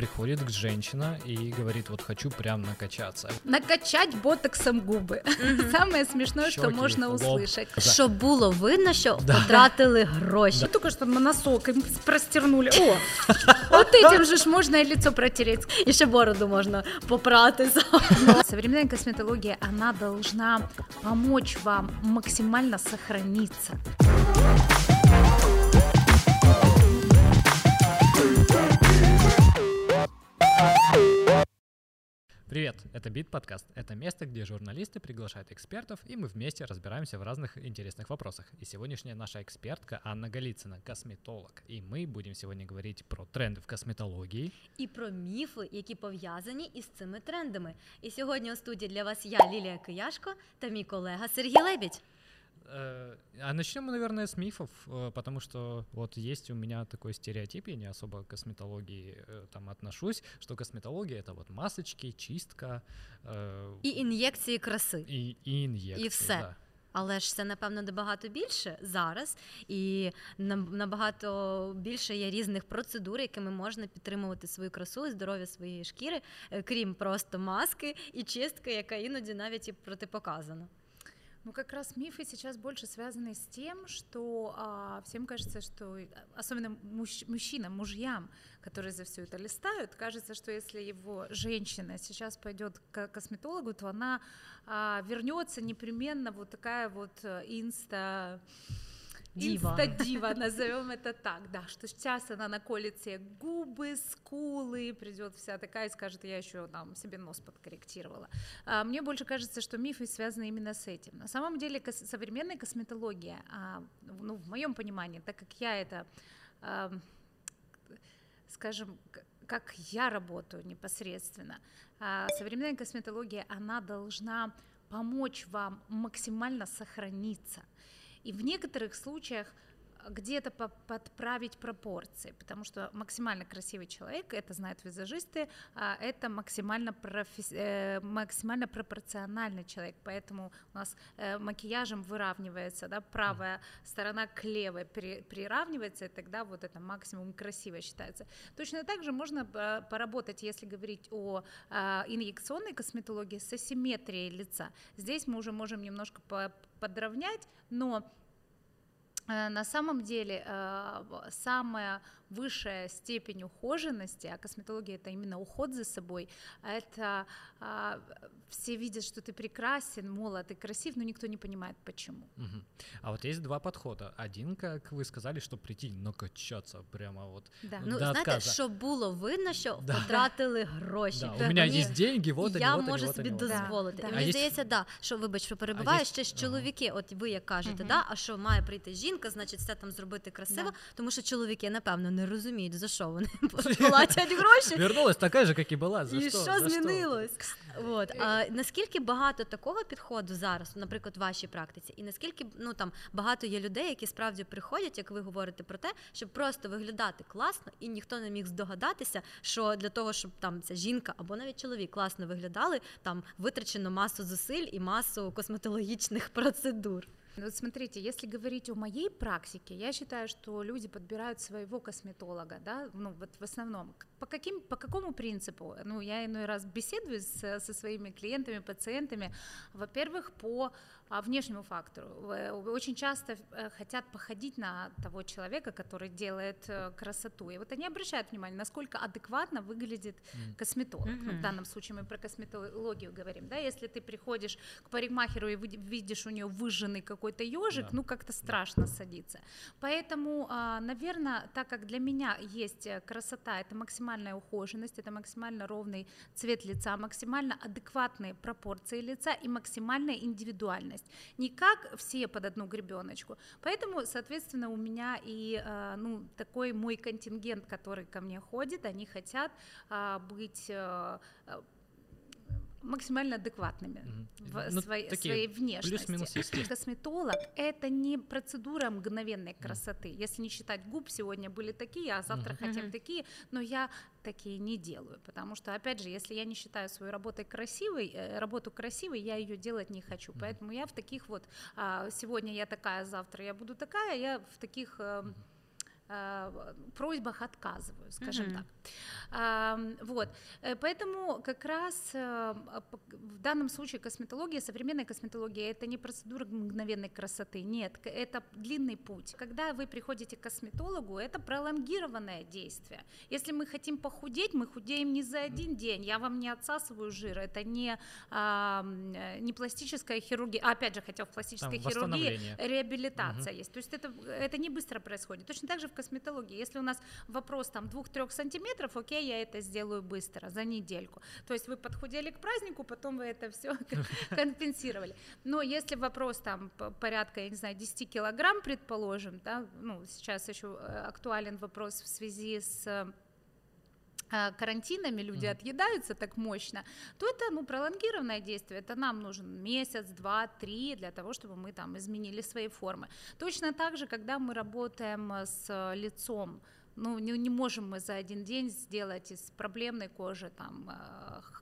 приходит женщина и говорит, вот хочу прям накачаться. Накачать ботоксом губи. Самое смішне, що можна услышать. Щоб було видно, що потратили гроші. Не тільки, що носок їм простернули. О, от этим же ж можна і лицо протереть. І ще бороду можна попрати. Современная косметология, она должна помочь вам максимально сохраниться. Привет, это БитПодкаст. Это место, где журналисты приглашают экспертов, и мы вместе разбираемся в разных интересных вопросах. И сегодняшняя наша экспертка Анна Галицына, косметолог. И мы будем сегодня говорить про тренды в косметологии. И про мифы, які пов'язані із цими трендами. І сьогодні у студії для вас я, Лилия Кияшко, та мій колега Сергей Лебедь. А начнем мы, наверное, с мифов, потому что вот есть у меня такой стереотип, я не особо к косметологии там отношусь, что косметология — это вот масочки, чистка. И инъекции краси. И инъекции, и все. Да. Але ж це, напевно, набагато більше зараз, і набагато більше є різних процедур, якими можна підтримувати свою красу і здоров'я своєї шкіри, крім просто маски і чистки, яка іноді навіть і протипоказана. Ну, как раз мифы сейчас больше связаны с тем, что всем кажется, что, особенно мужчинам, мужьям, которые за все это листают, кажется, что если его женщина сейчас пойдет к косметологу, то она вернется непременно вот такая вот инста-дива, назовем это так, да, что сейчас она наколет себе губы, скулы, придет вся такая и скажет, я еще там себе нос подкорректировала. Мне больше кажется, что мифы связаны именно с этим. На самом деле современная косметология, ну, в моем понимании, так как я это, скажем, как я работаю непосредственно, современная косметология, она должна помочь вам максимально сохраниться. И в некоторых случаях где-то подправить пропорции, потому что максимально красивый человек, это знают визажисты, это максимально пропорциональный человек, поэтому у нас макияжем выравнивается, да, правая сторона к левой приравнивается, и тогда вот это максимум красиво считается. Точно так же можно поработать, если говорить о инъекционной косметологии, с асимметрией лица. Здесь мы уже можем немножко подровнять, но на самом деле самая высшая степень ухоженности, а косметология — это именно уход за собой, это все видят, что ты прекрасен, молод и красив, но никто не понимает, почему. Угу. А вот есть два подхода. Один, как вы сказали, что прийти накачаться прямо вот да. Ну, знаете, щоб було видно, що да. потратили гроші. Да. Да. У мене є деньги, вот я они, вот можу собі дозволити. Да. Да. Мені здається, да, що, вибач, що перебуває, ще ж чоловіки, от ви як кажете, да, а що має прийти жінка, значить, все там зробити красиво, да. Тому що чоловіки, напевно, не розуміють, за що вони платять гроші. Вернулась така ж, як і була. За і що змінилось? От. А наскільки багато такого підходу зараз, наприклад, в вашій практиці, і наскільки ну, там, багато є людей, які справді приходять, як ви говорите про те, щоб просто виглядати класно, і ніхто не міг здогадатися, що для того, щоб там ця жінка або навіть чоловік класно виглядали, там витрачено масу зусиль і масу косметологічних процедур. Вот смотрите, если говорить о моей практике, я считаю, что люди подбирают своего косметолога, да, ну вот в основном. По какому принципу? Ну, я иной раз беседую со своими клиентами, пациентами. Во-первых, по внешнему фактору. Очень часто хотят походить на того человека, который делает красоту. И вот они обращают внимание, насколько адекватно выглядит косметолог. Ну, в данном случае мы про косметологию говорим. Да? Если ты приходишь к парикмахеру и видишь у нее выжженный какой-то ёжик, да. ну как-то страшно да. садиться. Поэтому, наверное, так как для меня есть красота, это максимальная ухоженность, это максимально ровный цвет лица, максимально адекватные пропорции лица и максимальная индивидуальность. Не как все под одну гребеночку. Поэтому, соответственно, у меня и ну, такой мой контингент, который ко мне ходит, они хотят быть максимально адекватными в ну, своей внешности. Косметолог – это не процедура мгновенной красоты. Если не считать губ, сегодня были такие, а завтра хотим такие, но я такие не делаю, потому что, опять же, если я не считаю свою работу красивой, я ее делать не хочу, поэтому я в таких вот, сегодня я такая, завтра я буду такая, я в таких просьбах отказываю, скажем так. Вот. Поэтому как раз в данном случае косметология, современная косметология, это не процедура мгновенной красоты, нет, это длинный путь. Когда вы приходите к косметологу, это пролонгированное действие. Если мы хотим похудеть, мы худеем не за один день, я вам не отсасываю жир, это не пластическая хирургия, опять же, хотя в пластической хирургии реабилитация есть, то есть это не быстро происходит. Точно так же в косметологии, если у нас вопрос там 2-3 сантиметров, окей, я это сделаю быстро, за недельку, то есть вы подхудели к празднику, потом вы это все компенсировали. Но если вопрос там порядка, я не знаю, 10 килограмм, предположим, да, ну, сейчас еще актуален вопрос в связи с карантинами, люди отъедаются так мощно, то это, ну, пролонгированное действие, это нам нужен месяц, два, три для того, чтобы мы там изменили свои формы. Точно так же, когда мы работаем с лицом, ну, не можем мы за один день сделать из проблемной кожи там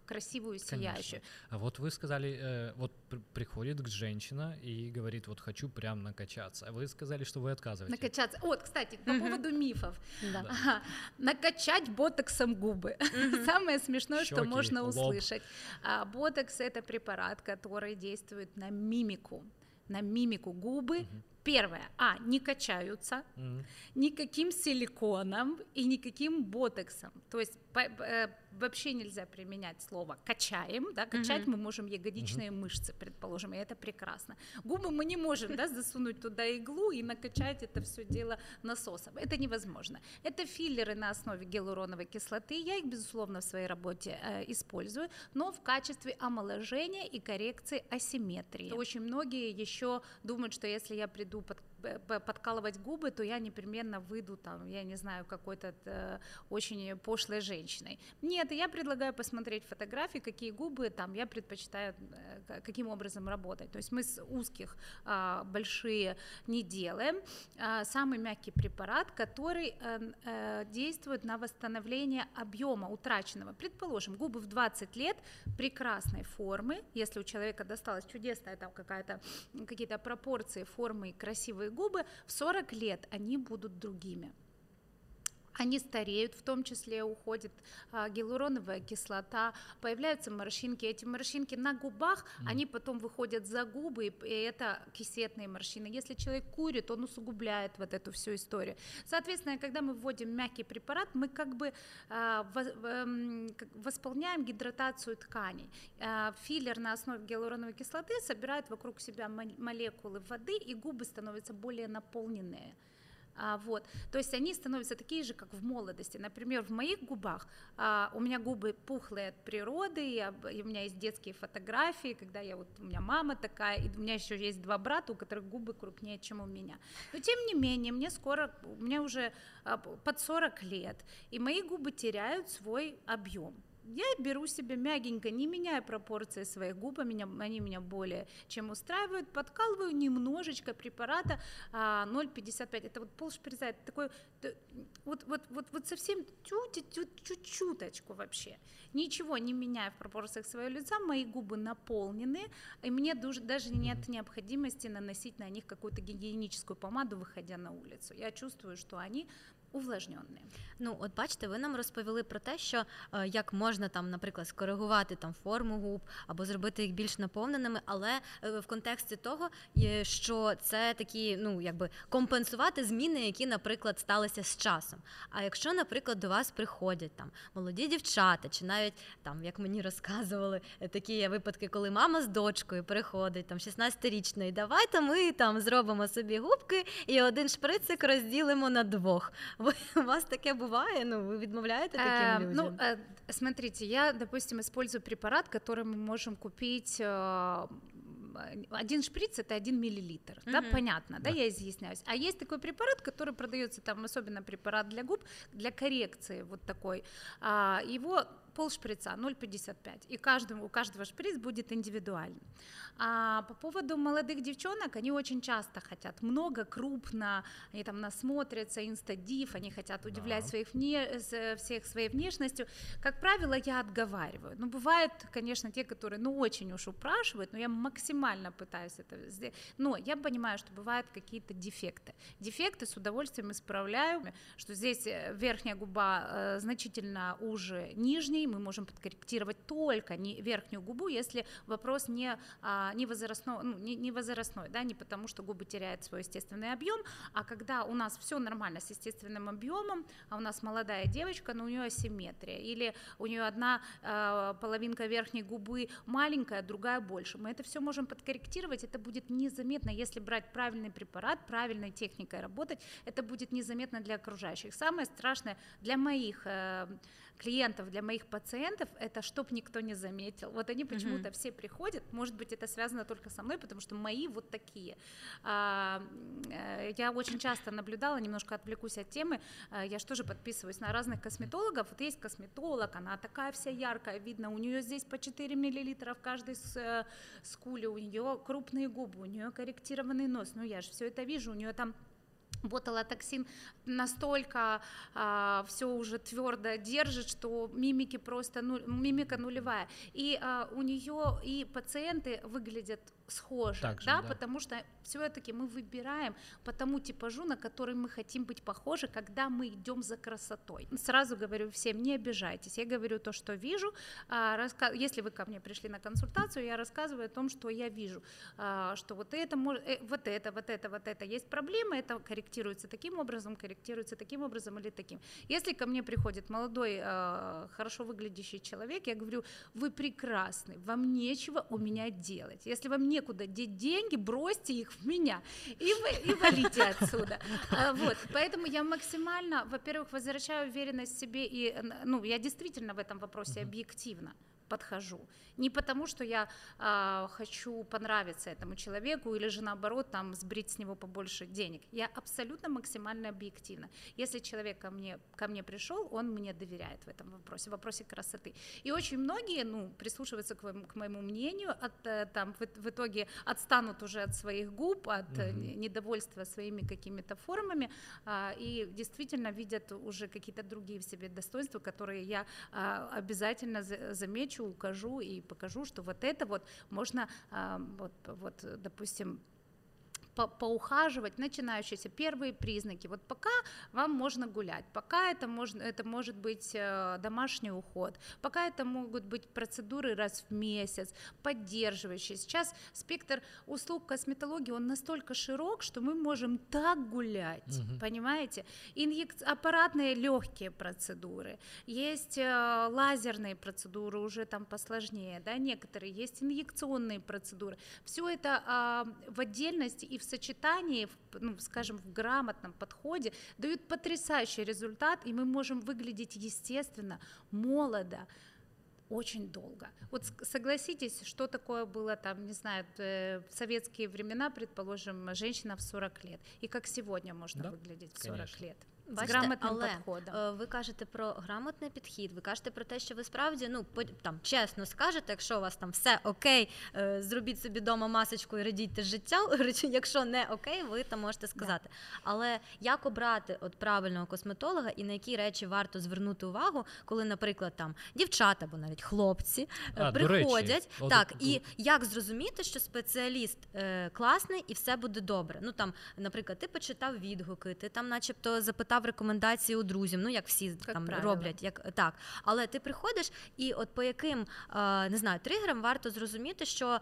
красивую, сияющую. А вот вы сказали, вот приходит женщина и говорит, вот хочу прям накачаться. А вы сказали, что вы отказываетесь. Накачаться. Вот, кстати, по поводу мифов. Да. Накачать ботоксом губы. Самое смешное, щеки, что можно услышать. Лоб. Ботокс – это препарат, который действует на мимику губы. Первое, не качаются никаким силиконом и никаким ботоксом, то есть вообще нельзя применять слово «качаем», да, качать мы можем ягодичные мышцы, предположим, и это прекрасно. Губы мы не можем, да, засунуть туда иглу и накачать это все дело насосом, это невозможно. Это филлеры на основе гиалуроновой кислоты, я их, безусловно, в своей работе использую, но в качестве омоложения и коррекции асимметрии. Очень многие еще думают, что если я приду подкалывать губы, то я непременно выйду там, я не знаю, какой-то очень пошлой женщиной. Нет, я предлагаю посмотреть фотографии, какие губы там я предпочитаю, каким образом работать. То есть мы с узких большие не делаем. Самый мягкий препарат, который действует на восстановление объема утраченного. Предположим, губы в 20 лет прекрасной формы, если у человека досталась чудесная там какие-то пропорции, формы и красивые губы, в 40 лет они будут другими. Они стареют, в том числе уходит гиалуроновая кислота, появляются морщинки. Эти морщинки на губах, они потом выходят за губы, и это кисетные морщины. Если человек курит, он усугубляет вот эту всю историю. Соответственно, когда мы вводим мягкий препарат, мы как бы восполняем гидратацию тканей. Филлер на основе гиалуроновой кислоты собирает вокруг себя молекулы воды, и губы становятся более наполненные. Вот. То есть они становятся такие же, как в молодости. Например, в моих губах у меня губы пухлые от природы, и у меня есть детские фотографии, когда я вот, у меня мама такая, и у меня еще есть два брата, у которых губы крупнее, чем у меня. Но тем не менее, мне уже под 40 лет, и мои губы теряют свой объем. Я беру себе мягенько, не меняя пропорции своих губ, они меня более чем устраивают, подкалываю немножечко препарата 0,55, это вот полшприца, это такой, вот совсем чуть-чуточку вообще, ничего не меняя в пропорциях своего лица, мои губы наполнены, и мне даже нет необходимости наносить на них какую-то гигиеническую помаду, выходя на улицу, я чувствую, что они увлажненные. Ну, от бачите, ви нам розповіли про те, що як можна там, наприклад, скоригувати там форму губ або зробити їх більш наповненими, але в контексті того, що це такі, ну, якби компенсувати зміни, які, наприклад, сталися з часом. А якщо, наприклад, до вас приходять там молоді дівчата, чи навіть там, як мені розказували, такі випадки, коли мама з дочкою приходить, там 16-річна, і давайте ми там зробимо собі губки і один шприцик розділимо на двох. У вас таке бывает? Ну, вы відмовляєте таким людям? Ну, смотрите, я, допустим, использую препарат, который мы можем купить. Один шприц – это 1 миллилитр, да, понятно, да, я изъясняюсь. А есть такой препарат, который продается там, особенно препарат для губ, для коррекции вот такой. Его полшприца 0,55, и у каждого шприц будет индивидуальный. А по поводу молодых девчонок, они очень часто хотят много, крупно, они там насмотрятся, инстадив, они хотят удивлять всех своей внешностью. Как правило, я отговариваю. Ну, бывают, конечно, те, которые, ну, очень уж упрашивают, но я максимально пытаюсь это сделать. Но я понимаю, что бывают какие-то дефекты. Дефекты с удовольствием исправляю, что здесь верхняя губа значительно уже нижней, мы можем подкорректировать только верхнюю губу, если вопрос не возрастной, да, не потому что губы теряют свой естественный объем, а когда у нас все нормально с естественным объемом, а у нас молодая девочка, но у нее асимметрия, или у нее одна половинка верхней губы маленькая, другая больше, мы это все можем подкорректировать, это будет незаметно, если брать правильный препарат, правильной техникой работать, это будет незаметно для окружающих. Самое страшное для моих клиентов, для моих пациентов, это чтоб никто не заметил. Вот они почему-то все приходят, может быть, это связано только со мной, потому что мои вот такие. Я очень часто наблюдала, немножко отвлекусь от темы, я же тоже подписываюсь на разных косметологов. Вот есть косметолог, она такая вся яркая, видно, у нее здесь по 4 мл в каждой скуле, у нее крупные губы, у нее корректированный нос, ну я же все это вижу, у нее там ботулотоксин настолько все уже твердо держит, что мимика нулевая. И у нее и пациенты выглядят схожи, да, потому что все-таки мы выбираем по тому типажу, на который мы хотим быть похожи, когда мы идем за красотой. Сразу говорю всем, не обижайтесь, я говорю то, что вижу. Если вы ко мне пришли на консультацию, я рассказываю о том, что я вижу, что вот это есть проблемы, это корректируется таким образом или таким. Если ко мне приходит молодой, хорошо выглядящий человек, я говорю, вы прекрасны, вам нечего у меня делать, если вам некуда деть деньги, бросьте их в меня и валите отсюда. Вот, поэтому я максимально, во-первых, возвращаю уверенность в себе, и я действительно в этом вопросе объективно подхожу. Не потому, что я хочу понравиться этому человеку или же наоборот там сбрить с него побольше денег. Я абсолютно максимально объективна. Если человек ко мне пришел, он мне доверяет в этом вопросе, в вопросе красоты. И очень многие прислушиваются к моему мнению, в итоге отстанут уже от своих губ, от недовольства своими какими-то формами и действительно видят уже какие-то другие в себе достоинства, которые я обязательно замечу, укажу и покажу, что вот это вот можно, допустим, поухаживать, начинающиеся первые признаки. Вот пока вам можно гулять, пока это может быть домашний уход, пока это могут быть процедуры раз в месяц, поддерживающие. Сейчас спектр услуг косметологии, он настолько широк, что мы можем так гулять, понимаете? Аппаратные легкие процедуры, есть лазерные процедуры, уже там посложнее, да, некоторые, есть инъекционные процедуры. Все это в отдельности и в сочетании, скажем, в грамотном подходе дают потрясающий результат, и мы можем выглядеть естественно, молодо, очень долго. Вот согласитесь, что такое было там, не знаю, в советские времена, предположим, женщина в 40 лет, и как сегодня можно выглядеть в 40 лет. Але ви кажете про грамотний підхід, ви кажете про те, що ви справді, чесно скажете, якщо у вас там все окей, зробіть собі дома масочку і радійте життя, якщо не окей, ви там можете сказати. Але як обрати от правильного косметолога і на які речі варто звернути увагу, коли, наприклад, там дівчата або навіть хлопці приходять, так, і як зрозуміти, що спеціаліст класний і все буде добре? Ну там, наприклад, ти почитав відгуки, ти там начебто запитав рекомендації у друзів, як всі там роблять, так. Але ти приходиш і от по яким, не знаю, тригерам варто зрозуміти, що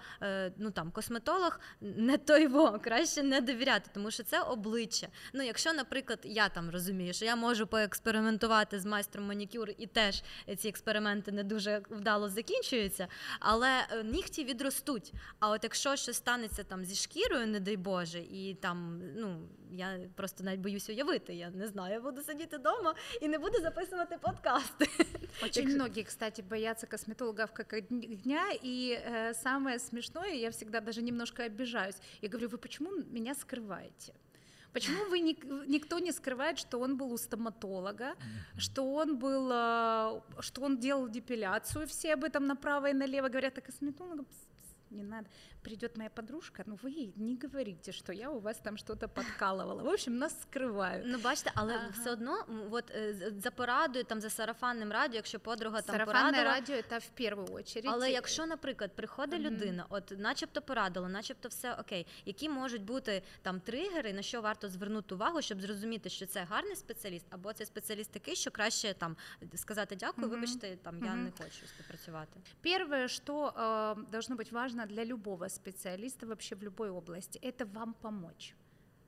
косметолог не той, краще не довіряти, тому що це обличчя. Ну, якщо, наприклад, я там розумію, що я можу поекспериментувати з майстром манікюру і теж ці експерименти не дуже вдало закінчуються, але нігті відростуть. А от якщо щось станеться там зі шкірою, не дай Боже, і там, я просто навіть боюсь уявити, я не знаю, я буду сидіти вдома і не буду записувати подкасти. Очень многие, кстати, боятся косметологов как дня, и самое смешное, я всегда даже немножко обижаюсь, я говорю, вы почему меня скрываете? Почему никто не скрывает, что он был у стоматолога, что он делал депиляцию, все об этом направо и налево говорят, а косметолога не надо. Придет моя подружка, ну ви їй не говорите, що я у вас там щось підкалувала. В общем, нас скривають. Ну бачите, але все одно, от за порадою, там за сарафанним радіо, якщо подруга там порадила. Сарафанне радіо – це в першу чергу. Але якщо, наприклад, приходить людина, от начебто порадила, начебто все окей, які можуть бути там тригери, на що варто звернути увагу, щоб зрозуміти, що це гарний спеціаліст, або це спеціаліст такий, що краще там сказати дякую, вибачте, там я не хочу співпрацювати. Перше, що должно бути важливо для любого специалиста вообще в любой области, это вам помочь,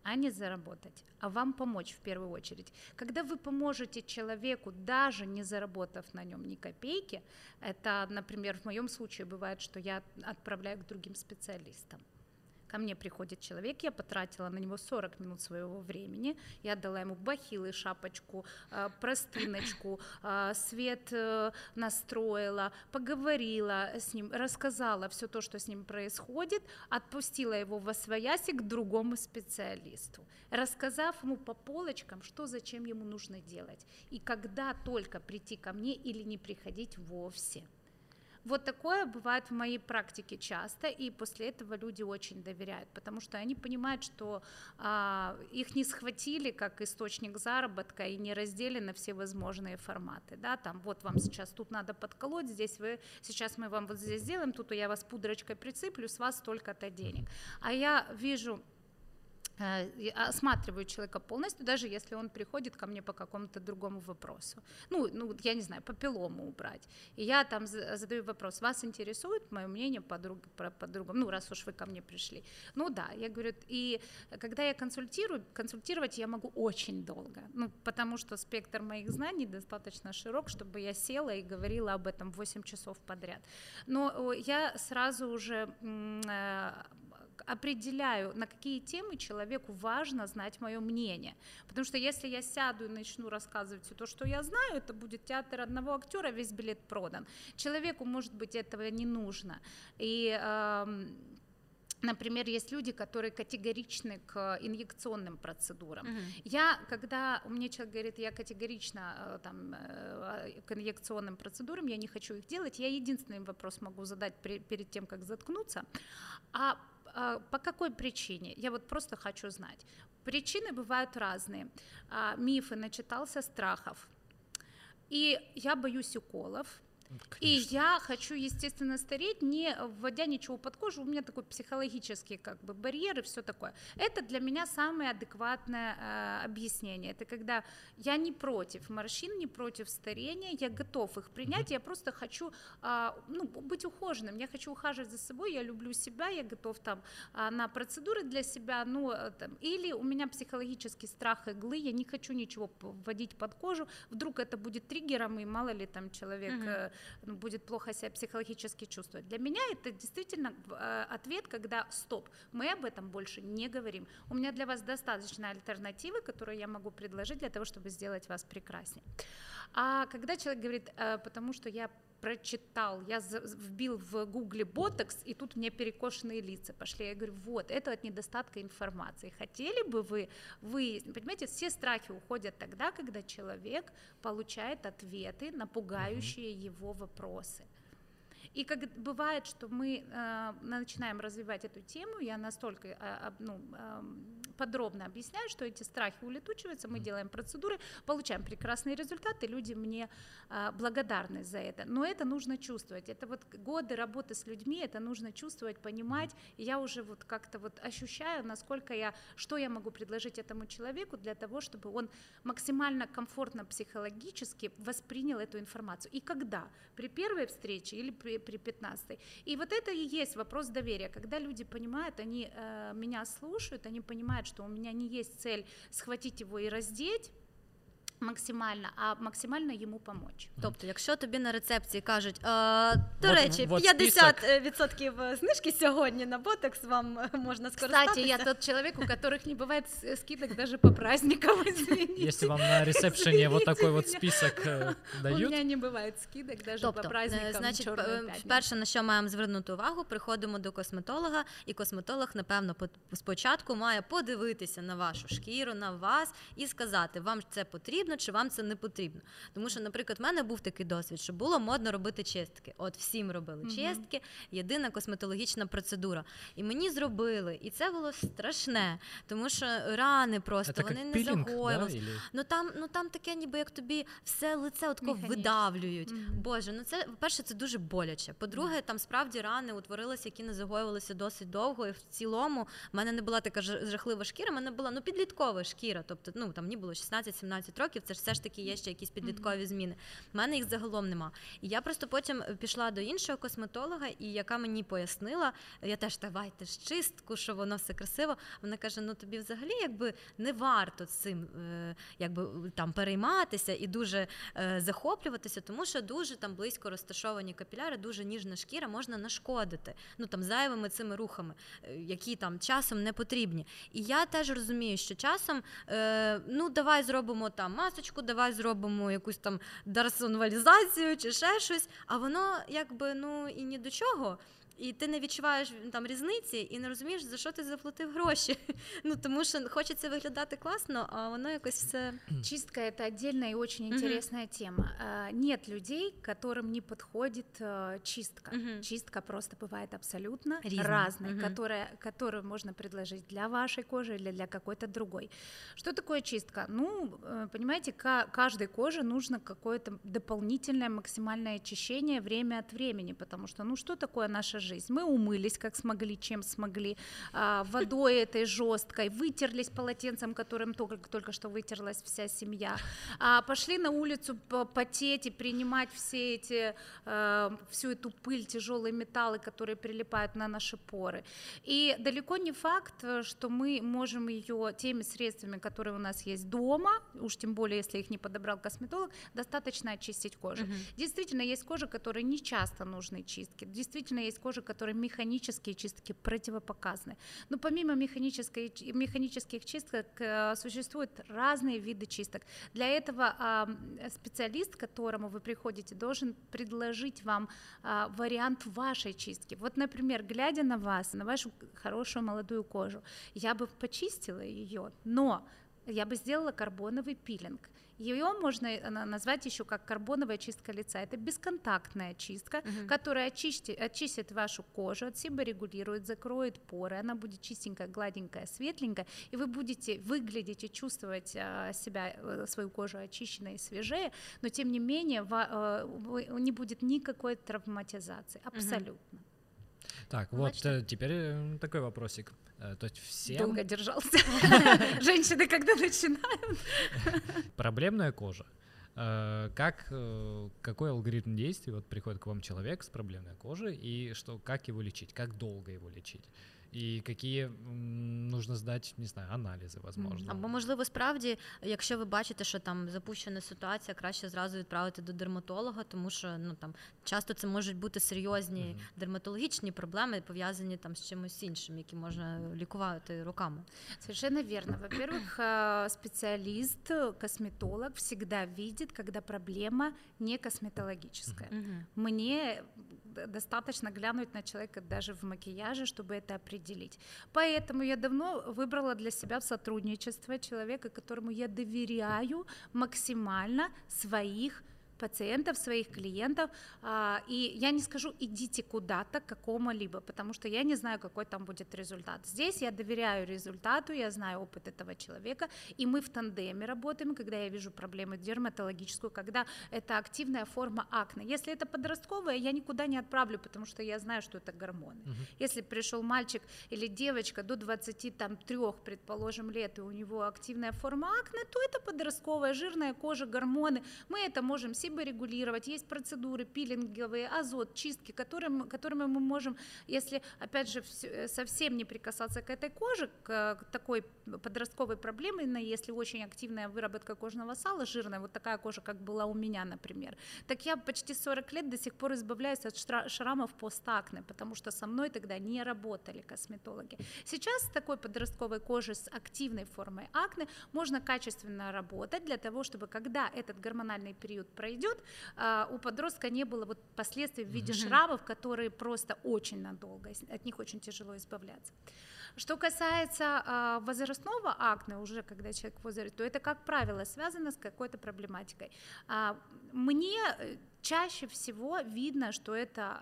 а не заработать, а вам помочь в первую очередь. Когда вы поможете человеку, даже не заработав на нем ни копейки, это, например, в моем случае бывает, что я отправляю к другим специалистам. Ко мне приходит человек, я потратила на него 40 минут своего времени, я отдала ему бахилы, шапочку, простыночку, свет настроила, поговорила с ним, рассказала все то, что с ним происходит, отпустила его восвояси к другому специалисту, рассказав ему по полочкам, что зачем ему нужно делать, и когда только прийти ко мне или не приходить вовсе. Вот такое бывает в моей практике часто, и после этого люди очень доверяют, потому что они понимают, что их не схватили как источник заработка и не раздели на все возможные форматы, да, там вот вам сейчас тут надо подколоть, здесь вы, сейчас мы вам вот здесь сделаем, тут я вас пудрочкой прицеплю, с вас столько-то денег, а я вижу... осматриваю человека полностью, даже если он приходит ко мне по какому-то другому вопросу. Ну я не знаю, папиллому убрать. И я там задаю вопрос, вас интересует мое мнение по другому, ну раз уж вы ко мне пришли. Ну да, я говорю, и когда я консультирую, консультировать я могу очень долго, ну потому что спектр моих знаний достаточно широк, чтобы я села и говорила об этом 8 часов подряд. Но я сразу уже... определяю, на какие темы человеку важно знать мое мнение, потому что если я сяду и начну рассказывать все то, что я знаю, это будет театр одного актера, весь билет продан. Человеку, может быть, этого не нужно. И, например, есть люди, которые категоричны к инъекционным процедурам. Я, когда мне человек говорит, я категорично там, к инъекционным процедурам, я не хочу их делать, я единственный вопрос могу задать перед тем, как заткнуться, а по какой причине? Я вот просто хочу знать. Причины бывают разные. Мифы, начитался страхов. И я боюсь уколов. Конечно. И я хочу, естественно, стареть, не вводя ничего под кожу. У меня такой психологический как бы барьер и все такое. Это для меня самое адекватное объяснение. Это когда я не против морщин, не против старения, я готов их принять, я просто хочу быть ухоженным, я хочу ухаживать за собой, я люблю себя, я готов там на процедуры для себя, или у меня психологический страх иглы, я не хочу ничего вводить под кожу, вдруг это будет триггером, и мало ли там человек... будет плохо себя психологически чувствовать. Для меня это действительно ответ, когда стоп, мы об этом больше не говорим. У меня для вас достаточно альтернативы, которые я могу предложить для того, чтобы сделать вас прекраснее. А когда человек говорит, потому что я прочитал, я вбил в гугле ботокс, и тут у меня перекошенные лица пошли. Я говорю, вот, это от недостатка информации. Хотели бы вы, понимаете, все страхи уходят тогда, когда человек получает ответы на пугающие его вопросы. И как бывает, что мы начинаем развивать эту тему, я настолько подробно объясняю, что эти страхи улетучиваются, мы делаем процедуры, получаем прекрасные результаты, люди мне благодарны за это. Но это нужно чувствовать, это вот годы работы с людьми, это нужно чувствовать, понимать, и я уже вот как-то вот ощущаю, насколько что я могу предложить этому человеку для того, чтобы он максимально комфортно психологически воспринял эту информацию. И когда? При первой встрече или при 15-й. И вот это и есть вопрос доверия, когда люди понимают, они меня слушают, они понимают, что у меня не есть цель схватить его и раздеть, максимально, а максимально йому помочь. Тобто, якщо тобі на рецепції кажуть, до речі, 50% знижки сьогодні на ботокс, вам можна скористатися. Кстати, я тот человек, у которых не бывает скидок даже по праздникам, извините. Если вам на ресепшене вот такой вот список дают. У меня не бывает скидок даже по праздникам. Значить, перше, на що маємо звернути увагу, приходимо до косметолога, і косметолог, напевно, спочатку має подивитися на вашу шкіру, на вас, і сказати, вам це потрібно, чи вам це не потрібно. Тому що, наприклад, в мене був такий досвід, що було модно робити чистки. От всім робили чистки, єдина косметологічна процедура. І мені зробили, і це було страшне, тому що рани просто, це вони не загоювалися. Да? Ну там таке ніби, як тобі все лице отко видавлюють. Боже, ну це, по-перше, це дуже боляче. По-друге, там справді рани утворилися, які не загоювалися досить довго, і в цілому в мене не була така жахлива шкіра, в мене була, підліткова шкіра, тобто, там мені було 16-17 років, це ж все ж таки є ще якісь підліткові зміни. В мене їх загалом нема. І я просто потім пішла до іншого косметолога, і яка мені пояснила, я теж давайте ж чистку, що воно все красиво. Вона каже, тобі взагалі не варто цим перейматися і дуже захоплюватися, тому що дуже близько розташовані капіляри, дуже ніжна шкіра, можна нашкодити зайвими цими рухами, які часом не потрібні. І я теж розумію, що часом, давай зробимо масочку, давай зробимо якусь дарсонвалізацію чи ще щось, а воно і ні до чого. І ти не відчуваєш різниці і не розумієш, за що ти заплатив гроші. Тому що хочеться виглядати класно, а воно якось все... Чистка – это отдельная и очень интересная тема. Нет людей, которым не подходит чистка. Чистка просто бывает абсолютно разной, которую можно предложить для вашей кожи или для какой-то другой. Что такое чистка? Понимаете, каждой коже нужно какое-то дополнительное максимальное очищение время от времени, потому что, что такое наша жизнь. Мы умылись, как смогли, чем смогли, водой этой жесткой, вытерлись полотенцем, которым только что вытерлась вся семья, пошли на улицу потеть и принимать всю эту пыль, тяжелые металлы, которые прилипают на наши поры. И далеко не факт, что мы можем ее теми средствами, которые у нас есть дома, уж тем более, если их не подобрал косметолог, достаточно очистить кожу. Действительно, есть кожа, которой не часто нужны чистки. Действительно, есть кожи, которые механические чистки противопоказаны. Но помимо механических чисток существуют разные виды чисток. Для этого специалист, к которому вы приходите, должен предложить вам вариант вашей чистки. Вот, например, глядя на вас, на вашу хорошую молодую кожу, я бы почистила ее, но я бы сделала карбоновый пилинг. Ее можно назвать еще как карбоновая чистка лица. Это бесконтактная чистка, которая очистит вашу кожу, от себа регулирует, закроет поры, она будет чистенькая, гладенькая, светленькая, и вы будете выглядеть и чувствовать свою кожу очищенной и свежее, но тем не менее не будет никакой травматизации, абсолютно. Так, теперь такой вопросик. То есть всем... Долго держался. Женщины, когда начинают. Проблемная кожа. Какой алгоритм действий? Приходит к вам человек с проблемной кожей, и как его лечить, как долго его лечить? І які потрібно здати, не знаю, аналізи, можливо. Або, можливо, справді, якщо ви бачите, що там запущена ситуація, краще зразу відправити до дерматолога, тому що, часто це можуть бути серйозні дерматологічні проблеми, пов'язані там з чимось іншим, які можна лікувати руками. Совершенно верно. Во-первых, специалист, косметолог всегда видит, когда проблема не косметологическая. Мне достаточно глянуть на человека даже в макияже, чтобы это определить. Поэтому я давно выбрала для себя в сотрудничество человека, которому я доверяю максимально своих пациентов, своих клиентов, и я не скажу, идите куда-то, к какому-либо, потому что я не знаю, какой там будет результат. Здесь я доверяю результату, я знаю опыт этого человека, и мы в тандеме работаем, когда я вижу проблемы дерматологическую, когда это активная форма акне. Если это подростковая, я никуда не отправлю, потому что я знаю, что это гормоны. Если пришел мальчик или девочка до 23, предположим, лет, и у него активная форма акне, то это подростковая, жирная кожа, гормоны, мы это можем себе спасибо регулировать. Есть процедуры пилинговые, азот, чистки, которыми мы можем, если, опять же, совсем не прикасаться к этой коже, к такой подростковой проблеме, если очень активная выработка кожного сала, жирная, вот такая кожа, как была у меня, например, так я почти 40 лет до сих пор избавляюсь от шрамов постакне, потому что со мной тогда не работали косметологи. Сейчас с такой подростковой кожей с активной формой акне можно качественно работать для того, чтобы когда этот гормональный период пройдет, у подростка не было вот последствий в виде шрамов, которые просто очень надолго, от них очень тяжело избавляться. Что касается возрастного акне, уже когда человек в возрасте, то это, как правило, связано с какой-то проблематикой. Мне чаще всего видно, что это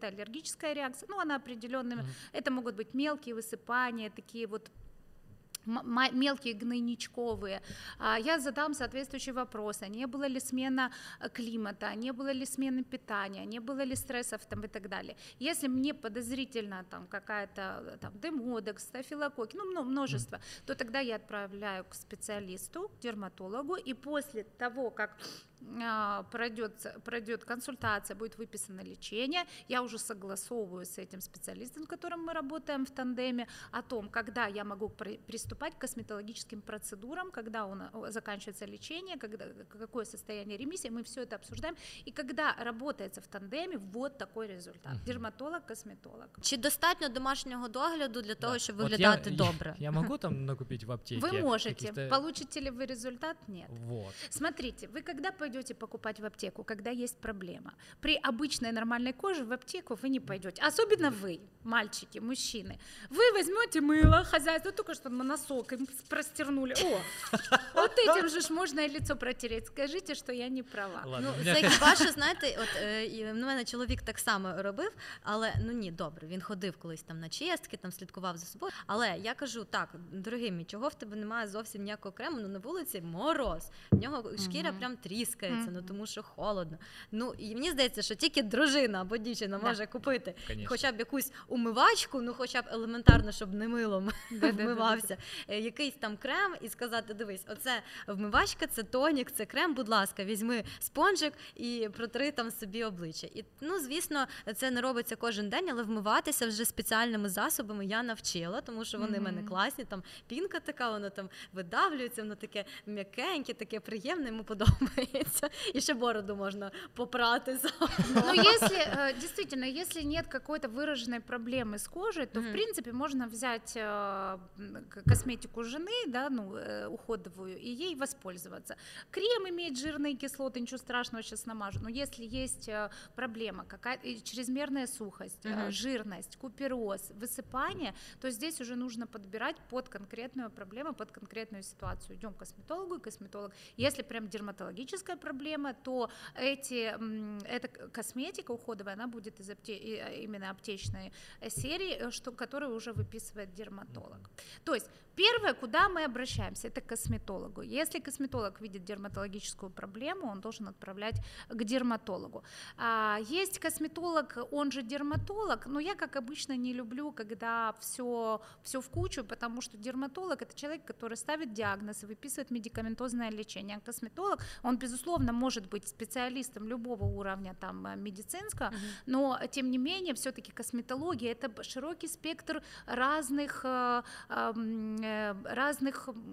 аллергическая реакция, ну, она определенная, это могут быть мелкие высыпания, такие вот мелкие гнойничковые. Я задам соответствующие вопросы: не было ли смена климата, не было ли смены питания, не было ли стрессов там, и так далее. Если мне подозрительно там какая-то там демодекс, стафилококк, ну множество, то тогда я отправляю к специалисту, к дерматологу, и после того, как пройдет консультация, будет выписано лечение, я уже согласовываю с этим специалистом, с которым мы работаем в тандеме, о том, когда я могу приступать к косметологическим процедурам, когда заканчивается лечение, какое состояние ремиссии, мы все это обсуждаем, и когда работається в тандемі, вот такой результат. Дерматолог-косметолог. Чи достатньо домашнього догляду для того, щоб виглядати добре? Я могу там накупить в аптеке? Вы можете. Получите ли вы результат? Нет. Вот. Смотрите, вы когда пойдете покупать в аптеку, когда есть проблема? При обычной нормальной коже в аптеку вы не пойдете. Особенно вы, мальчики, мужчины. Вы возьмете мыло, хозяйство, только что носок им простернули. О, вот этим же ж можна і лицо протереть. Скажите, що я не права. Ладно, ну, це ваше, знаєте, от у мене чоловік так само робив, але ну ні, добре, він ходив колись там на чистки, там слідкував за собою. Але я кажу, так, дорогий мій, чого в тебе немає зовсім ніякого крему, ну на вулиці мороз, в нього шкіра прям тріскається, ну тому що холодно. Ну, і мені здається, що тільки дружина або дівчина може купити хоча б якусь умивачку, ну хоча б елементарно, щоб не милом вмивав. Якийсь там крем і сказати: дивись, оце вмивачка, це тонік, це крем, будь ласка, візьми спонжик і протри там собі обличчя. І, ну, звісно, це не робиться кожен день, але вмиватися вже спеціальними засобами я навчила, тому що вони в мене класні, там пінка така, вона там видавлюється, воно таке м'якеньке, таке приємне, йому подобається. І ще бороду можна попрати. Ну, якщо, дійсно, якщо немає якоїсь вираженої проблеми з кожею, то, в принципі, можна взяти косметику жены, да, ну, уходовую, и ей воспользоваться. Крем имеет жирные кислоты, ничего страшного, сейчас намажу. Но если есть проблема, какая-то чрезмерная сухость, жирность, купероз, высыпание, то здесь уже нужно подбирать под конкретную проблему, под конкретную ситуацию. Идем к косметологу, и косметолог. Если прям дерматологическая проблема, то эта косметика уходовая, она будет из именно аптечной серии, которую уже выписывает дерматолог. То есть первое, куда мы обращаемся, это к косметологу. Если косметолог видит дерматологическую проблему, он должен отправлять к дерматологу. Есть косметолог, он же дерматолог, но я, как обычно, не люблю, когда все в кучу, потому что дерматолог – это человек, который ставит диагноз и выписывает медикаментозное лечение. А косметолог, он, безусловно, может быть специалистом любого уровня там, медицинского, но, тем не менее, все-таки косметология – это широкий спектр разных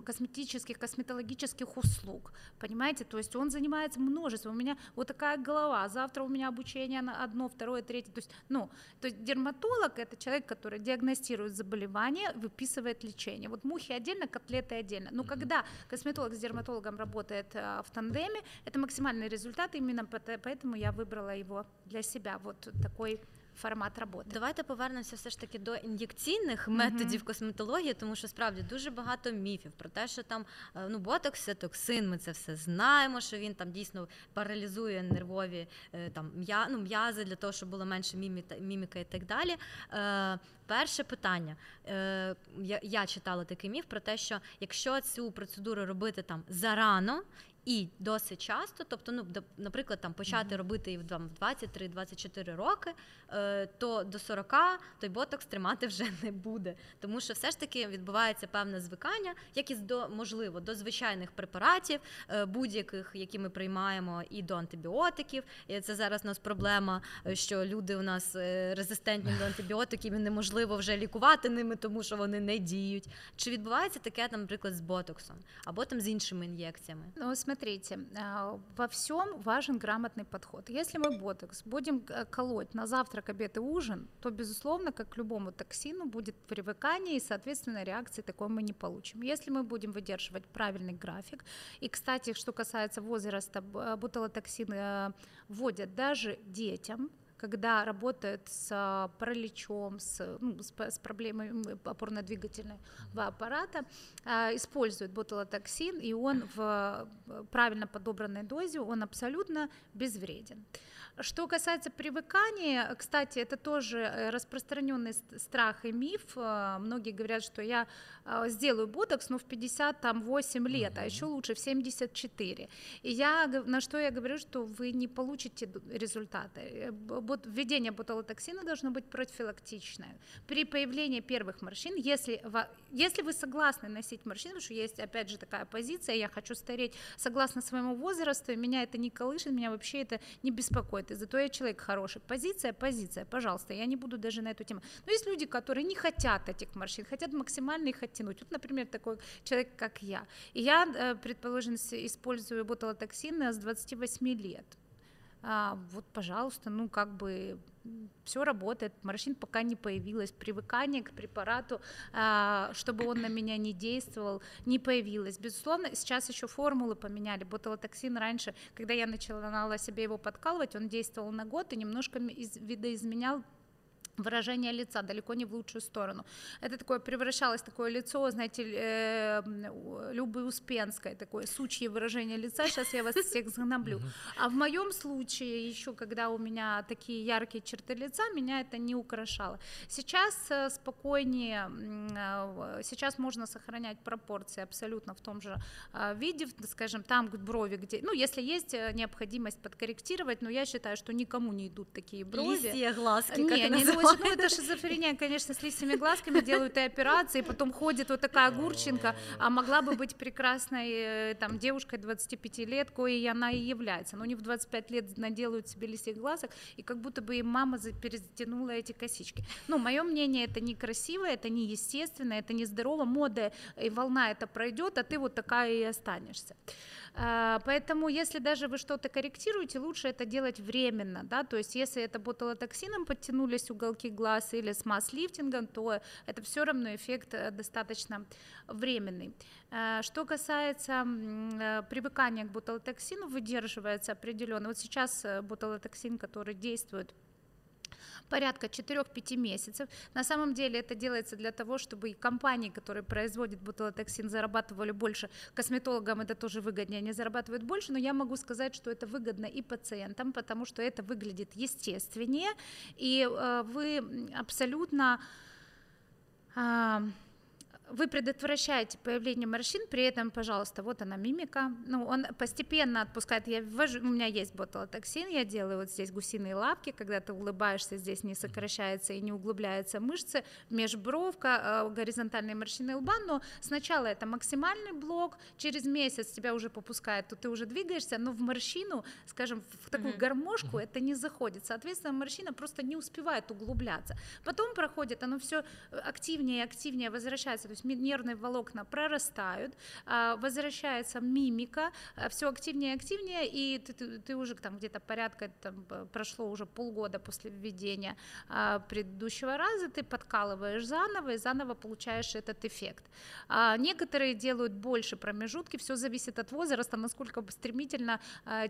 косметических, косметологических услуг, понимаете, то есть он занимается множеством, у меня вот такая голова, завтра у меня обучение на одно, второе, третье, то есть дерматолог – это человек, который диагностирует заболевание, выписывает лечение, вот мухи отдельно, котлеты отдельно, но когда косметолог с дерматологом работает в тандеме, это максимальный результат, именно поэтому я выбрала его для себя, вот такой формат роботи. Давайте повернемося все ж таки до ін'єкційних методів косметології, тому що справді дуже багато міфів про те, що там ну ботокс – це токсин, ми це все знаємо, що він там дійсно паралізує нервові там м'язи для того, щоб було менше міміка і так далі. Перше питання. Я читала такий міф про те, що якщо цю процедуру робити там зарано і досить часто, тобто, ну, наприклад, там, почати робити і в 23-24 роки, то до 40 той ботокс тримати вже не буде, тому що все ж таки відбувається певне звикання, як і, можливо, до звичайних препаратів, будь-яких, які ми приймаємо, і до антибіотиків. І це зараз у нас проблема, що люди у нас резистентні до антибіотиків, і неможливо вже лікувати ними, тому що вони не діють. Чи відбувається таке, там, наприклад, з ботоксом або там з іншими ін'єкціями? Ну, смотрите, во всем важен грамотный подход. Если мы ботокс будем колоть на завтрак, обед и ужин, то, безусловно, как к любому токсину, будет привыкание, и, соответственно, реакции такой мы не получим. Если мы будем выдерживать правильный график, и, кстати, что касается возраста, ботулотоксины вводят даже детям, когда работают с параличом, с проблемами опорно-двигательного аппарата, используют ботулотоксин, и он в правильно подобранной дозе, он абсолютно безвреден. Что касается привыкания, кстати, это тоже распространенный страх и миф. Многие говорят, что я сделаю ботокс, но в 58 лет, а еще лучше в 74. И на что я говорю, что вы не получите результаты. Введение ботулотоксина должно быть профилактичное. При появлении первых морщин, если вы согласны носить морщины, потому что есть, опять же, такая позиция, я хочу стареть согласно своему возрасту, меня это не колышет, меня вообще это не беспокоит, и зато я человек хороший. Позиция, пожалуйста, я не буду даже на эту тему. Но есть люди, которые не хотят этих морщин, хотят максимально их оттянуть. Вот, например, такой человек, как я. И я, предположим, использую ботулотоксин с 28 лет. Вот, пожалуйста, ну как бы все работает, морщин пока не появилось, привыкание к препарату, чтобы он на меня не действовал, не появилось. Безусловно, сейчас еще формулы поменяли. Ботулотоксин раньше, когда я начала себе его подкалывать, он действовал на год и немножко видоизменял выражение лица, далеко не в лучшую сторону. Это такое превращалось, такое лицо, знаете, Любы Успенской, такое сучье выражение лица, сейчас я вас всех загноблю. А в моем случае, еще когда у меня такие яркие черты лица, меня это не украшало. Сейчас спокойнее, сейчас можно сохранять пропорции абсолютно в том же виде, скажем, там брови, где, ну, если есть необходимость подкорректировать, но я считаю, что никому не идут такие брови. Лисьи глазки, как это называется. Ну, это шизофрения, конечно, с лисьими глазками делают и операции, потом ходит вот такая огурченка, а могла бы быть прекрасной там девушкой 25 лет, коей она и является, но не в 25 лет наделают себе лисьих глазок, и как будто бы им мама перетянула эти косички. Ну, мое мнение, это некрасиво, это неестественно, это нездорово, мода и волна это пройдет, а ты вот такая и останешься. Поэтому, если даже вы что-то корректируете, лучше это делать временно, да, то есть, если это ботулотоксином подтянулись уголки глаз или с масс-лифтингом, то это все равно эффект достаточно временный. Что касается привыкания к ботулотоксину, выдерживается определенно, вот сейчас ботулотоксин, который действует порядка 4-5 месяцев. На самом деле это делается для того, чтобы и компании, которые производят ботулотоксин, зарабатывали больше. Косметологам это тоже выгоднее, они зарабатывают больше, но я могу сказать, что это выгодно и пациентам, потому что это выглядит естественнее, и вы абсолютно... Вы предотвращаете появление морщин, при этом, пожалуйста, вот она мимика, ну, он постепенно отпускает, у меня есть ботулотоксин, я делаю вот здесь гусиные лапки, когда ты улыбаешься, здесь не сокращаются и не углубляются мышцы, межбровка, горизонтальные морщины лба, но сначала это максимальный блок, через месяц тебя уже попускает, то ты уже двигаешься, но в морщину, скажем, в такую гармошку это не заходит, соответственно, морщина просто не успевает углубляться, потом проходит, оно все активнее и активнее возвращается, то есть нервные волокна прорастают, возвращается мимика, все активнее и активнее, и ты уже там где-то порядка, там, прошло уже полгода после введения предыдущего раза, ты подкалываешь заново, и заново получаешь этот эффект. Некоторые делают больше промежутки, все зависит от возраста, насколько стремительно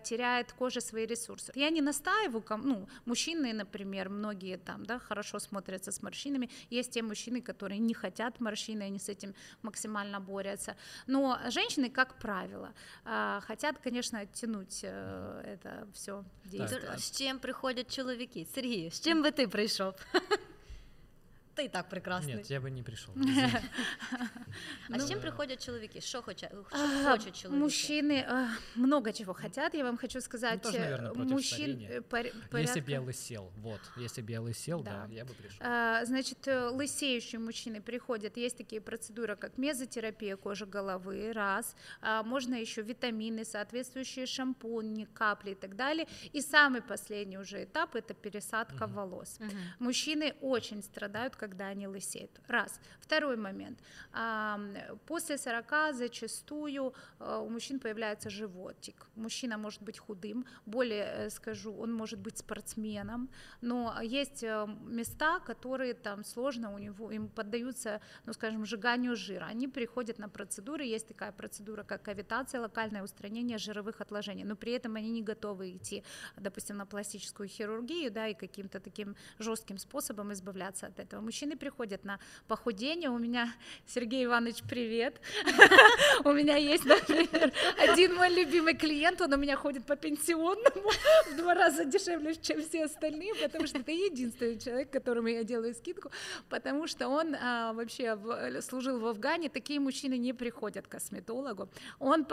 теряет кожа свои ресурсы. Я не настаиваю, ну, мужчины, например, многие там, да, хорошо смотрятся с морщинами, есть те мужчины, которые не хотят морщины, они с этим максимально борются. Но женщины, как правило, хотят, конечно, оттянуть это все действие. З чим приходять чоловіки? Сергій, з чим би ти прийшов? ты і так прекрасний. Нет, я бы не пришел. А с чем приходят чоловіки? Що хочуть чоловіки? Мужчины много чего хотят, я вам хочу сказать. Ну, тоже, наверное, против старения. Если бы я лысел, вот, если бы я лысел, да, я бы пришел. Значит, лысеющие мужчины приходят, есть такие процедуры, как мезотерапия кожи головы, раз, можно еще витамины, соответствующие шампуни, капли и так далее. И самый последний уже этап – это пересадка волос. Мужчины очень страдают, когда они лысеют. Раз. Второй момент. После 40 зачастую у мужчин появляется животик. Мужчина может быть худым, более скажу, он может быть спортсменом, но есть места, которые там сложно у него, им поддаются, ну скажем, сжиганию жира. Они приходят на процедуры, есть такая процедура, как кавитация, локальное устранение жировых отложений, но при этом они не готовы идти, допустим, на пластическую хирургию, да, и каким-то таким жестким способом избавляться от этого. Мужчины приходят на похудение, у меня, Сергей Иванович, привет, у меня есть, например, один мой любимый клиент, он у меня ходит по пенсионному в 2 раза дешевле, чем все остальные, потому что это единственный человек, которому я делаю скидку, потому что он вообще служил в Афгане, такие мужчины не приходят к косметологу. Он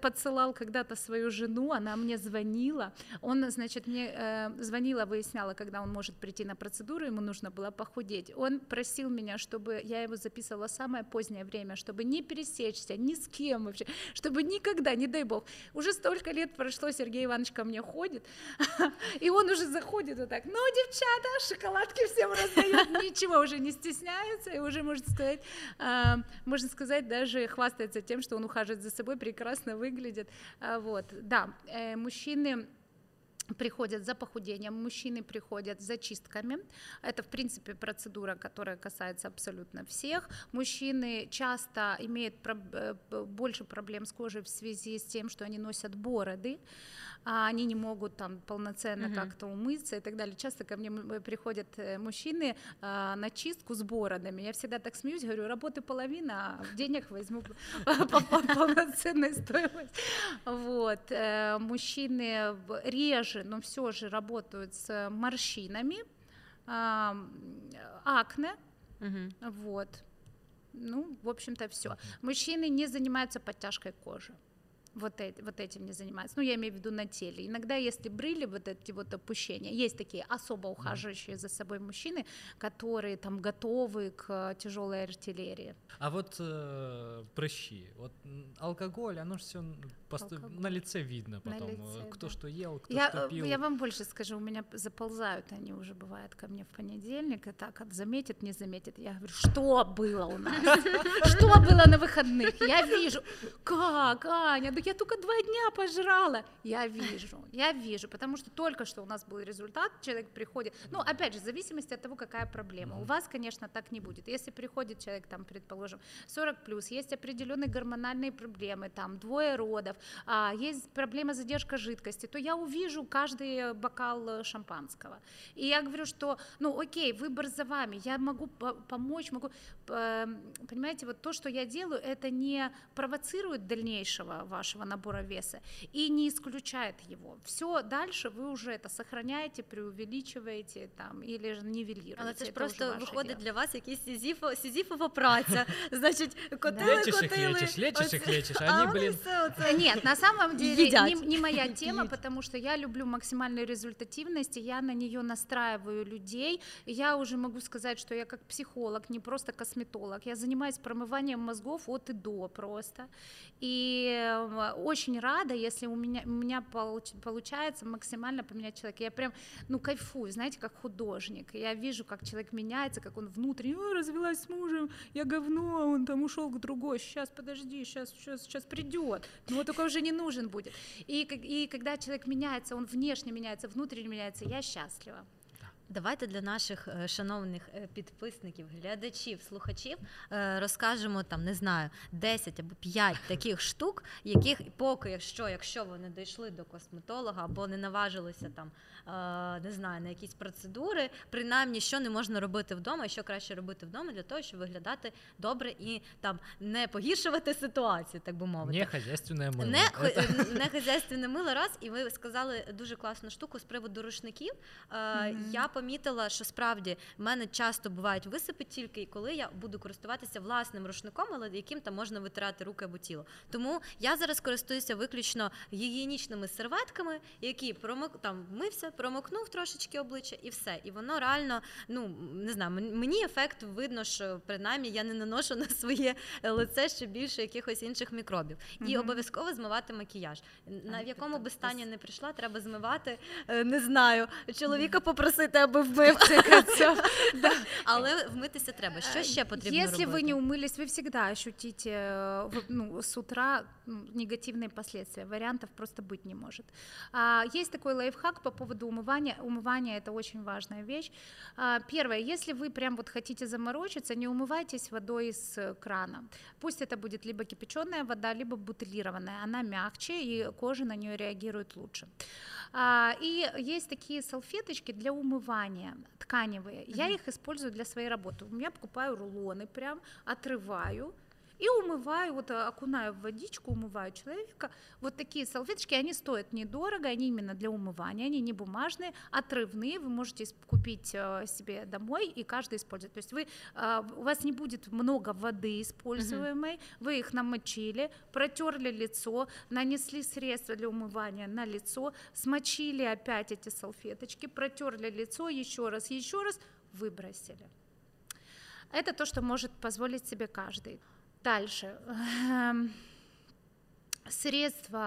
подсылал когда-то свою жену, она мне звонила, он, значит, мне звонила, выясняла, когда он может прийти на процедуру, ему нужно было похудеть, он просил меня, чтобы я его записывала самое позднее время, чтобы не пересечься ни с кем вообще, чтобы никогда, не дай бог, уже столько лет прошло, Сергей Иванович ко мне ходит, и он уже заходит вот так, ну, девчата, шоколадки всем раздает, ничего уже не стесняется, и уже, можно сказать, даже хвастается тем, что он ухаживает за собой, прекрасно выглядит, вот, да, мужчины приходят за похудением, мужчины приходят за чистками, это в принципе процедура, которая касается абсолютно всех, мужчины часто имеют больше проблем с кожей в связи с тем, что они носят бороды, они не могут там полноценно как-то умыться и так далее, часто ко мне приходят мужчины на чистку с бородами, я всегда так смеюсь, говорю, работы половина, а денег возьму по полноценной стоимости, вот, мужчины реже, но все же работают с морщинами, акне, вот, ну, в общем-то, все. Мужчины не занимаются подтяжкой кожи. Вот этим не занимаются, ну я имею в виду на теле, иногда если брыли вот эти вот опущения, есть такие особо ухаживающие за собой мужчины, которые там готовы к тяжелой артиллерии. А вот прыщи, вот алкоголь, оно же все на лице видно потом, лице, кто что ел, кто что пил. Я вам больше скажу, у меня заползают они уже бывают ко мне в понедельник, и так как заметят, не заметят, я говорю, что было у нас, что было на выходных, я вижу, как, Аня, я только 2 дня пожрала, я вижу, потому что только что у нас был результат, человек приходит, ну, опять же, в зависимости от того, какая проблема, у вас, конечно, так не будет, если приходит человек, там, предположим, 40+, есть определенные гормональные проблемы, там, 2 родов, есть проблема задержка жидкости, то я увижу каждый бокал шампанского, и я говорю, что, ну, окей, выбор за вами, я могу помочь, могу, понимаете, вот то, что я делаю, это не провоцирует дальнейшего вашего набора веса и не исключает его. Все дальше вы уже это сохраняете, преувеличиваете там или же нивелируете. Але це ж просто виходить для вас якісь сізіфова праця. Значить, лечишь, а они, блин. Нет, на самом деле не моя тема, потому что я люблю максимальную результативность, и я на нее настраиваю людей. Я уже могу сказать, что я как психолог, не просто косметолог. Я занимаюсь промыванием мозгов от и до просто. И очень рада, если у меня получается максимально поменять человека. Я прям, ну, кайфую, знаете, как художник. Я вижу, как человек меняется, как он внутренне, развелась с мужем, я говно, а он там ушел к другой, сейчас, подожди, сейчас придет, но только уже не нужен будет. И когда человек меняется, он внешне меняется, внутренне меняется, я счастлива. Давайте для наших шановних підписників, глядачів, слухачів розкажемо там, не знаю, 10 або 5 таких штук, яких поки, якщо вони дійшли до косметолога або не наважилися там, не знаю, на якісь процедури, принаймні, що не можна робити вдома, і що краще робити вдома для того, щоб виглядати добре і там не погіршувати ситуацію, так би мовити. Не хазяйственне мило. Не хазяйственне мило, раз, і ви сказали дуже класну штуку з приводу рушників. Я пам'ятаю, помітила, що справді в мене часто бувають висипи тільки, коли я буду користуватися власним рушником, але яким там можна витирати руки або тіло. Тому я зараз користуюся виключно гігієнічними серветками, які вмився, промокнув трошечки обличчя і все. І воно реально, не знаю, мені ефект видно, що принаймні я не наношу на своє лице ще більше якихось інших мікробів. І обов'язково змивати макіяж. На якому би стані не прийшла, треба змивати, не знаю, чоловіка попросити, аби вмив. Але вмитися треба. Що ще потрібно робити? Якщо ви не вмились, ви завжди ощутите з утра негативні наслідки. Варіантів просто бути не може. Є такий лайфхак по поводу умывания. Умывание – это очень важная вещь. Первое, если вы прям хотите заморочиться, не умывайтесь водой из крана. Пусть это будет либо кипяченая вода, либо бутилированная. Она мягче, и кожа на нее реагирует лучше. И есть такие салфеточки для умывания, тканевые. Я их использую для своей работы. Я покупаю рулоны прям, отрываю. И умываю, окунаю в водичку, умываю человека. Вот такие салфеточки, они стоят недорого, они именно для умывания, они не бумажные, отрывные, вы можете купить себе домой и каждый использует. То есть у вас не будет много воды используемой, вы их намочили, протерли лицо, нанесли средство для умывания на лицо, смочили опять эти салфеточки, протерли лицо еще раз, выбросили. Это то, что может позволить себе каждый. Дальше. Средство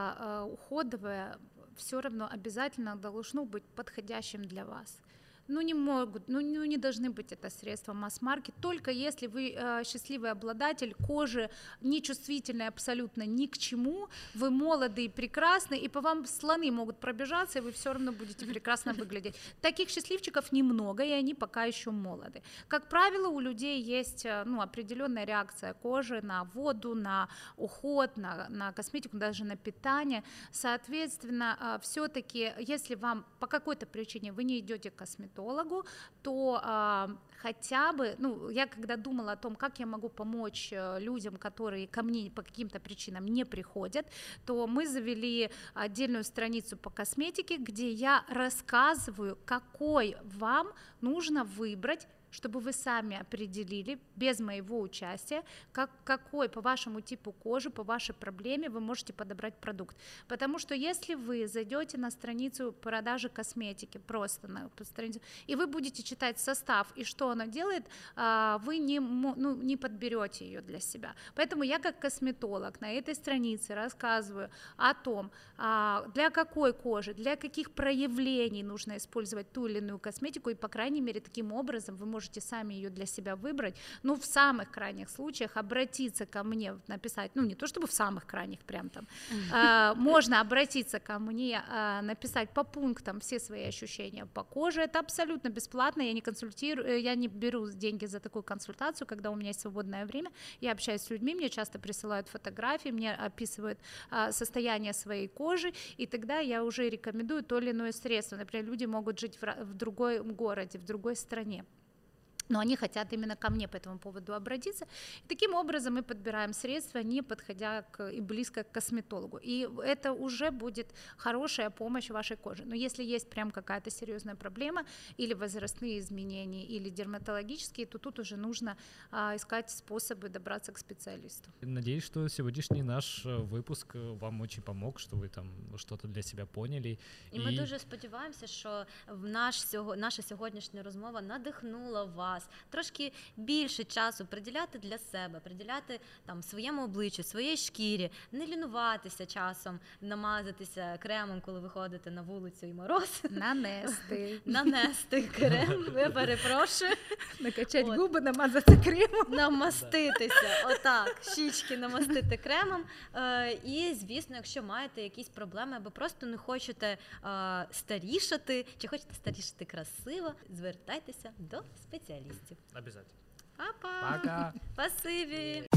уходовое все равно обязательно должно быть подходящим для вас. Не должны быть это средства масс-маркет, только если вы счастливый обладатель кожи, нечувствительной абсолютно ни к чему, вы молоды и прекрасны, и по вам слоны могут пробежаться, и вы все равно будете прекрасно выглядеть. Таких счастливчиков немного, и они пока еще молоды. Как правило, у людей есть определенная реакция кожи на воду, на уход, на косметику, даже на питание. Соответственно, все-таки, если вам по какой-то причине вы не идете к косметологу, то хотя бы, я когда думала о том, как я могу помочь людям, которые ко мне по каким-то причинам не приходят, то мы завели отдельную страницу по косметике, где я рассказываю, какой вам нужно выбрать, чтобы вы сами определили, без моего участия, какой по вашему типу кожи, по вашей проблеме вы можете подобрать продукт. Потому что если вы зайдете на страницу продажи косметики, просто на страницу, и вы будете читать состав и что она делает, вы не подберете ее для себя. Поэтому я как косметолог на этой странице рассказываю о том, для какой кожи, для каких проявлений нужно использовать ту или иную косметику, и по крайней мере таким образом вы можете сами ее для себя выбрать, но в самых крайних случаях обратиться ко мне, написать, не то чтобы в самых крайних прям там, можно обратиться ко мне, написать по пунктам все свои ощущения по коже, это абсолютно бесплатно, я не беру деньги за такую консультацию, когда у меня есть свободное время, я общаюсь с людьми, мне часто присылают фотографии, мне описывают состояние своей кожи, и тогда я уже рекомендую то или иное средство, например, люди могут жить в другом городе, в другой стране, но они хотят именно ко мне по этому поводу обратиться. И таким образом мы подбираем средства, не подходя и близко к косметологу. И это уже будет хорошая помощь вашей коже. Но если есть прям какая-то серьезная проблема, или возрастные изменения, или дерматологические, то тут уже нужно искать способы добраться к специалисту. Надеюсь, что сегодняшний наш выпуск вам очень помог, что вы там что-то для себя поняли. И ми дуже сподіваємося, що наша сьогоднішня розмова надихнула вас, трошки більше часу приділяти для себе, приділяти своєму обличчю, своїй шкірі, не лінуватися часом, намазатися кремом, коли виходите на вулицю і мороз. Нанести крем, я перепрошую. Накачати губи, намазати кремом. Намаститися, отак, щічки намастити кремом. І, звісно, якщо маєте якісь проблеми, або просто не хочете старішати, чи хочете старішати красиво, звертайтеся до спеціалістів. Обязательно. Пока. Спасибо.